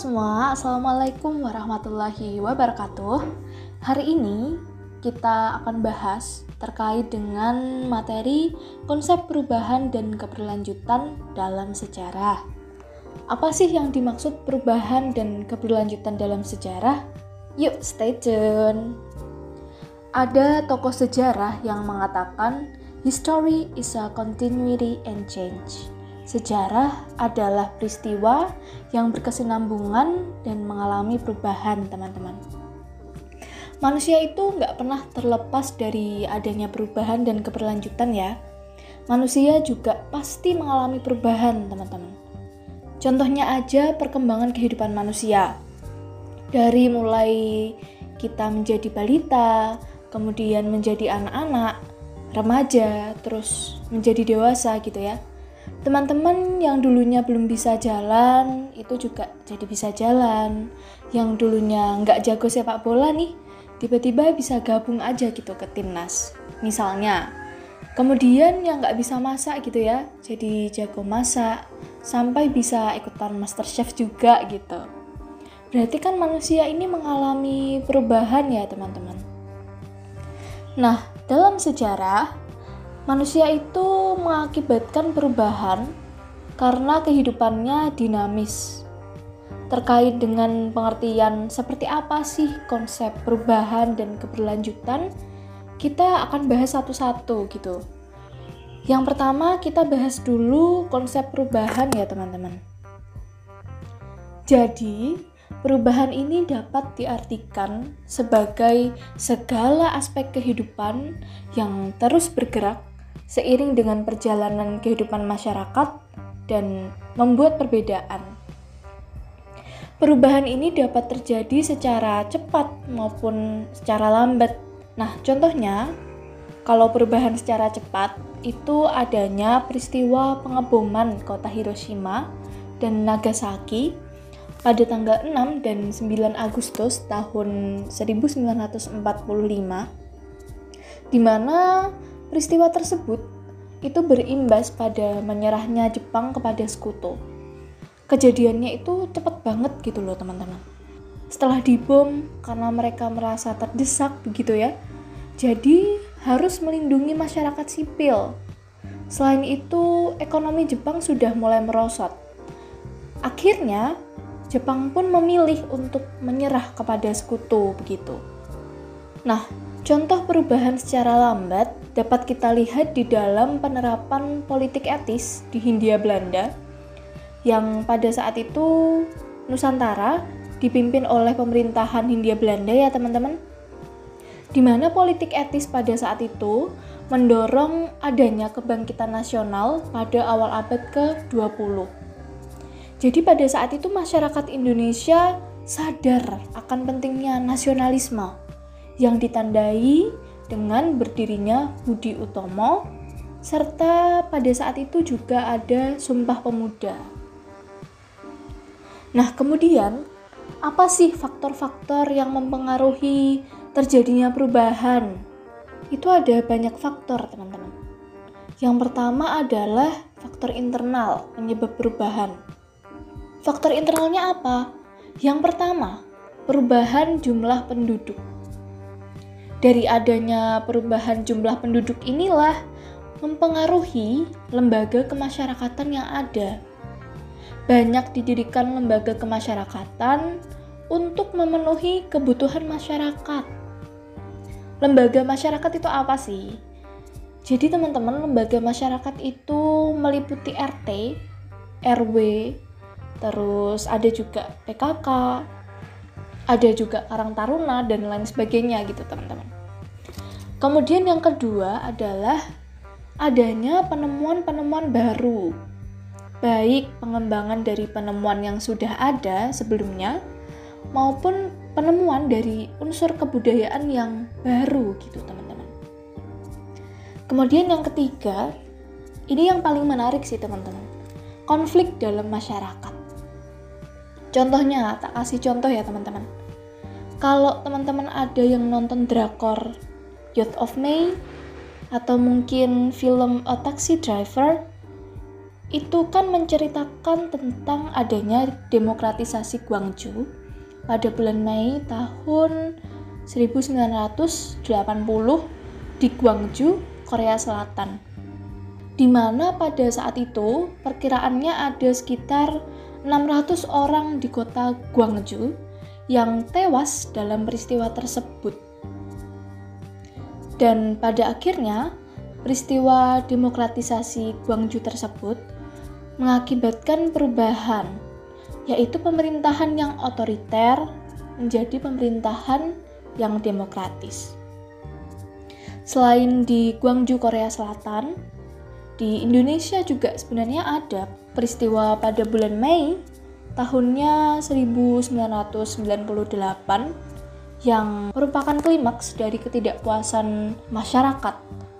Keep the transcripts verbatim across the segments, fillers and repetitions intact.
semua, Assalamualaikum warahmatullahi wabarakatuh. Hari ini kita akan bahas terkait dengan materi konsep perubahan dan keberlanjutan dalam sejarah. Apa sih yang dimaksud perubahan dan keberlanjutan dalam sejarah? Yuk, stay tune. Ada tokoh sejarah yang mengatakan history is a continuity and change. Sejarah adalah peristiwa yang berkesinambungan dan mengalami perubahan, teman-teman. Manusia itu nggak pernah terlepas dari adanya perubahan dan keberlanjutan ya. Manusia juga pasti mengalami perubahan, teman-teman. Contohnya aja perkembangan kehidupan manusia. Dari mulai kita menjadi balita, kemudian menjadi anak-anak, remaja, terus menjadi dewasa gitu ya. Teman-teman yang dulunya belum bisa jalan, itu juga jadi bisa jalan. Yang dulunya nggak jago sepak bola nih, tiba-tiba bisa gabung aja gitu ke timnas, misalnya. Kemudian yang nggak bisa masak gitu ya, jadi jago masak, sampai bisa ikutan MasterChef juga gitu. Berarti kan manusia ini mengalami perubahan ya, teman-teman. Nah, dalam sejarah, manusia itu mengakibatkan perubahan karena kehidupannya dinamis. Terkait dengan pengertian seperti apa sih konsep perubahan dan keberlanjutan, kita akan bahas satu-satu gitu. Yang pertama kita bahas dulu konsep perubahan ya, teman-teman. Jadi, perubahan ini dapat diartikan sebagai segala aspek kehidupan yang terus bergerak seiring dengan perjalanan kehidupan masyarakat dan membuat perbedaan. Perubahan ini dapat terjadi secara cepat maupun secara lambat. Nah, contohnya, kalau perubahan secara cepat itu adanya peristiwa pengeboman kota Hiroshima dan Nagasaki pada tanggal enam dan sembilan Agustus tahun seribu sembilan ratus empat puluh lima, di mana peristiwa tersebut itu berimbas pada menyerahnya Jepang kepada Sekutu. Kejadiannya itu cepat banget gitu loh, teman-teman. Setelah dibom karena mereka merasa terdesak begitu ya. Jadi harus melindungi masyarakat sipil. Selain itu, ekonomi Jepang sudah mulai merosot. Akhirnya, Jepang pun memilih untuk menyerah kepada Sekutu begitu. Nah, contoh perubahan secara lambat dapat kita lihat di dalam penerapan politik etis di Hindia Belanda, yang pada saat itu Nusantara dipimpin oleh pemerintahan Hindia Belanda ya, teman-teman. Di mana politik etis pada saat itu mendorong adanya kebangkitan nasional pada awal abad ke dua puluh. Jadi pada saat itu masyarakat Indonesia sadar akan pentingnya nasionalisme yang ditandai dengan berdirinya Budi Utomo, serta pada saat itu juga ada Sumpah Pemuda. Nah, kemudian apa sih faktor-faktor yang mempengaruhi terjadinya perubahan? Itu ada banyak faktor, teman-teman. Yang pertama adalah faktor internal penyebab perubahan. Faktor internalnya apa? Yang pertama, perubahan jumlah penduduk. Dari adanya perubahan jumlah penduduk inilah mempengaruhi lembaga kemasyarakatan yang ada. Banyak didirikan lembaga kemasyarakatan untuk memenuhi kebutuhan masyarakat. Lembaga masyarakat itu apa sih? Jadi teman-teman, lembaga masyarakat itu meliputi R T, R W, terus ada juga P K K, ada juga Karang Taruna, dan lain sebagainya gitu, teman-teman. Kemudian yang kedua adalah adanya penemuan-penemuan baru. Baik pengembangan dari penemuan yang sudah ada sebelumnya maupun penemuan dari unsur kebudayaan yang baru gitu, teman-teman. Kemudian yang ketiga, ini yang paling menarik sih, teman-teman. Konflik dalam masyarakat. Contohnya, tak kasih contoh ya, teman-teman. Kalau teman-teman ada yang nonton drakor Youth of May atau mungkin film A Taxi Driver, itu kan menceritakan tentang adanya demokratisasi Gwangju pada bulan Mei tahun seribu sembilan ratus delapan puluh di Gwangju, Korea Selatan. Di mana pada saat itu perkiraannya ada sekitar enam ratus orang di kota Gwangju yang tewas dalam peristiwa tersebut. Dan pada akhirnya peristiwa demokratisasi Gwangju tersebut mengakibatkan perubahan, yaitu pemerintahan yang otoriter menjadi pemerintahan yang demokratis. Selain di Gwangju, Korea Selatan, di Indonesia juga sebenarnya ada peristiwa pada bulan Mei tahunnya seribu sembilan ratus sembilan puluh delapan yang merupakan klimaks dari ketidakpuasan masyarakat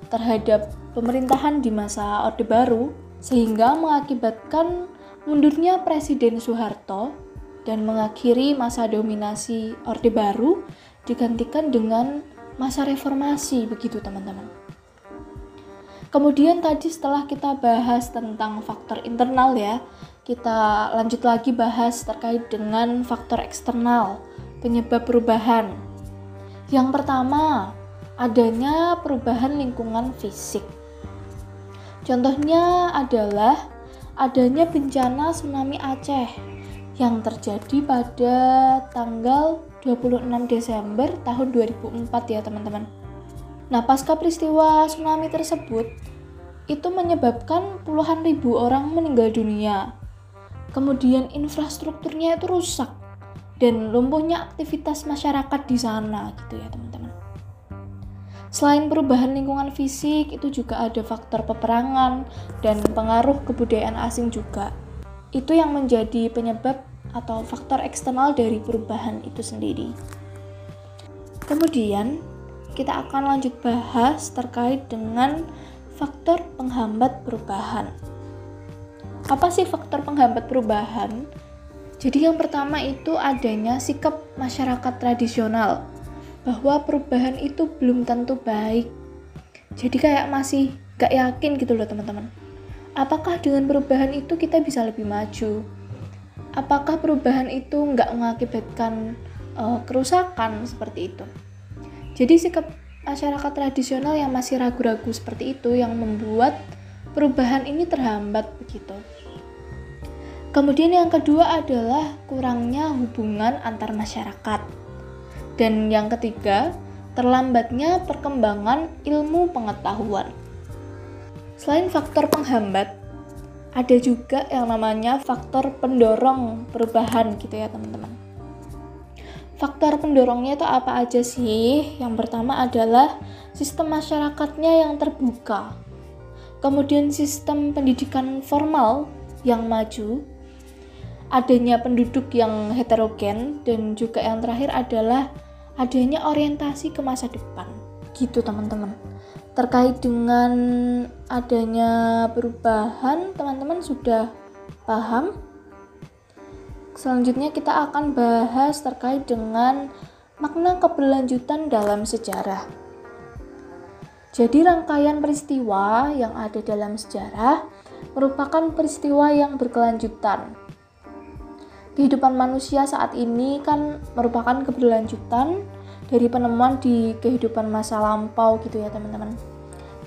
terhadap pemerintahan di masa Orde Baru, sehingga mengakibatkan mundurnya Presiden Soeharto dan mengakhiri masa dominasi Orde Baru digantikan dengan masa reformasi, begitu teman-teman. Kemudian tadi setelah kita bahas tentang faktor internal ya, kita lanjut lagi bahas terkait dengan faktor eksternal, penyebab perubahan. Yang pertama, adanya perubahan lingkungan fisik. Contohnya adalah adanya bencana tsunami Aceh yang terjadi pada tanggal dua puluh enam Desember tahun dua ribu empat ya teman-teman. Nah, pasca peristiwa tsunami tersebut itu menyebabkan puluhan ribu orang meninggal dunia. Kemudian infrastrukturnya itu rusak dan lumpuhnya aktivitas masyarakat di sana gitu ya teman-teman. Selain perubahan lingkungan fisik, itu juga ada faktor peperangan dan pengaruh kebudayaan asing juga. Itu yang menjadi penyebab atau faktor eksternal dari perubahan itu sendiri. Kemudian, kita akan lanjut bahas terkait dengan faktor penghambat perubahan. Apa sih faktor penghambat perubahan? Jadi yang pertama itu adanya sikap masyarakat tradisional bahwa perubahan itu belum tentu baik. Jadi kayak masih gak yakin gitu loh teman-teman. Apakah dengan perubahan itu kita bisa lebih maju? Apakah perubahan itu gak mengakibatkan uh, kerusakan seperti itu? Jadi sikap masyarakat tradisional yang masih ragu-ragu seperti itu yang membuat perubahan ini terhambat begitu. Kemudian yang kedua adalah kurangnya hubungan antar masyarakat. Dan yang ketiga, terlambatnya perkembangan ilmu pengetahuan. Selain faktor penghambat, ada juga yang namanya faktor pendorong perubahan gitu ya teman-teman. Faktor pendorongnya itu apa aja sih? Yang pertama adalah sistem masyarakatnya yang terbuka. Kemudian sistem pendidikan formal yang maju. Adanya penduduk yang heterogen, dan juga yang terakhir adalah adanya orientasi ke masa depan gitu teman-teman. Terkait dengan adanya perubahan, teman-teman sudah paham? Selanjutnya kita akan bahas terkait dengan makna keberlanjutan dalam sejarah. Jadi rangkaian peristiwa yang ada dalam sejarah merupakan peristiwa yang berkelanjutan. Kehidupan manusia saat ini kan merupakan keberlanjutan dari penemuan di kehidupan masa lampau gitu ya teman-teman.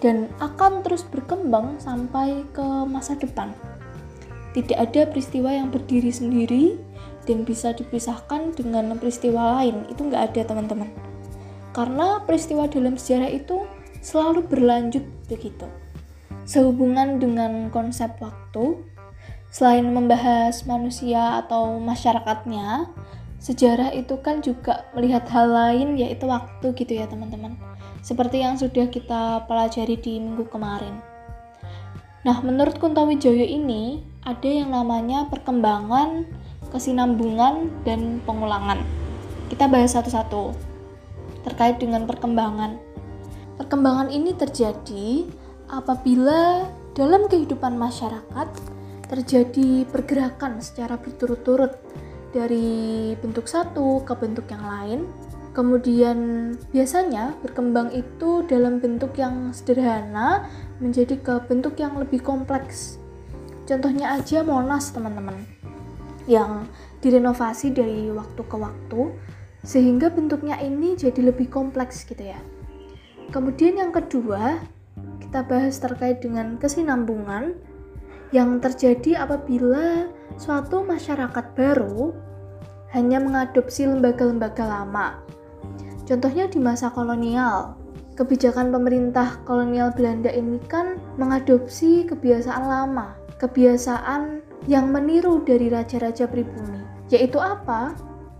Dan akan terus berkembang sampai ke masa depan. Tidak ada peristiwa yang berdiri sendiri dan bisa dipisahkan dengan peristiwa lain. Itu nggak ada teman-teman. Karena peristiwa dalam sejarah itu selalu berlanjut begitu. Sehubungan dengan konsep waktu, selain membahas manusia atau masyarakatnya, sejarah itu kan juga melihat hal lain yaitu waktu gitu ya teman-teman. Seperti yang sudah kita pelajari di minggu kemarin. Nah, menurut Kunta Wijoyo ini ada yang namanya perkembangan, kesinambungan, dan pengulangan. Kita bahas satu-satu terkait dengan perkembangan. Perkembangan ini terjadi apabila dalam kehidupan masyarakat terjadi pergerakan secara berturut-turut dari bentuk satu ke bentuk yang lain. Kemudian biasanya berkembang itu dalam bentuk yang sederhana menjadi ke bentuk yang lebih kompleks. Contohnya aja Monas, teman-teman, yang direnovasi dari waktu ke waktu sehingga bentuknya ini jadi lebih kompleks gitu ya. Kemudian yang kedua, kita bahas terkait dengan kesinambungan yang terjadi apabila suatu masyarakat baru hanya mengadopsi lembaga-lembaga lama. Contohnya di masa kolonial, kebijakan pemerintah kolonial Belanda ini kan mengadopsi kebiasaan lama, kebiasaan yang meniru dari raja-raja pribumi. Yaitu apa?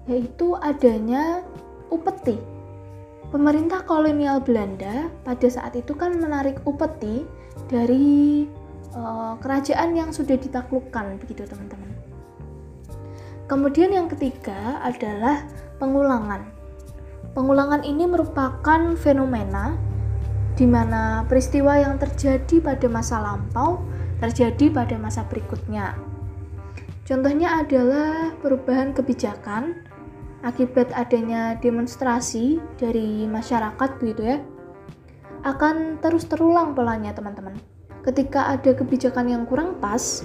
Yaitu adanya upeti. Pemerintah kolonial Belanda pada saat itu kan menarik upeti dari e, kerajaan yang sudah ditaklukkan, begitu teman-teman. Kemudian yang ketiga adalah pengulangan. Pengulangan ini merupakan fenomena di mana peristiwa yang terjadi pada masa lampau terjadi pada masa berikutnya. Contohnya adalah perubahan kebijakan akibat adanya demonstrasi dari masyarakat gitu ya. Akan terus terulang polanya, teman-teman. Ketika ada kebijakan yang kurang pas,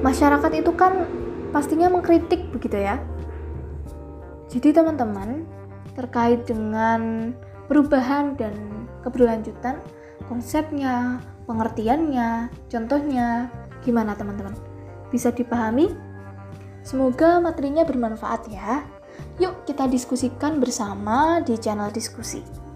masyarakat itu kan pastinya mengkritik begitu ya. Jadi teman-teman, terkait dengan perubahan dan keberlanjutan konsepnya, pengertiannya, contohnya gimana teman-teman? Bisa dipahami? Semoga materinya bermanfaat ya. Yuk kita diskusikan bersama di channel diskusi.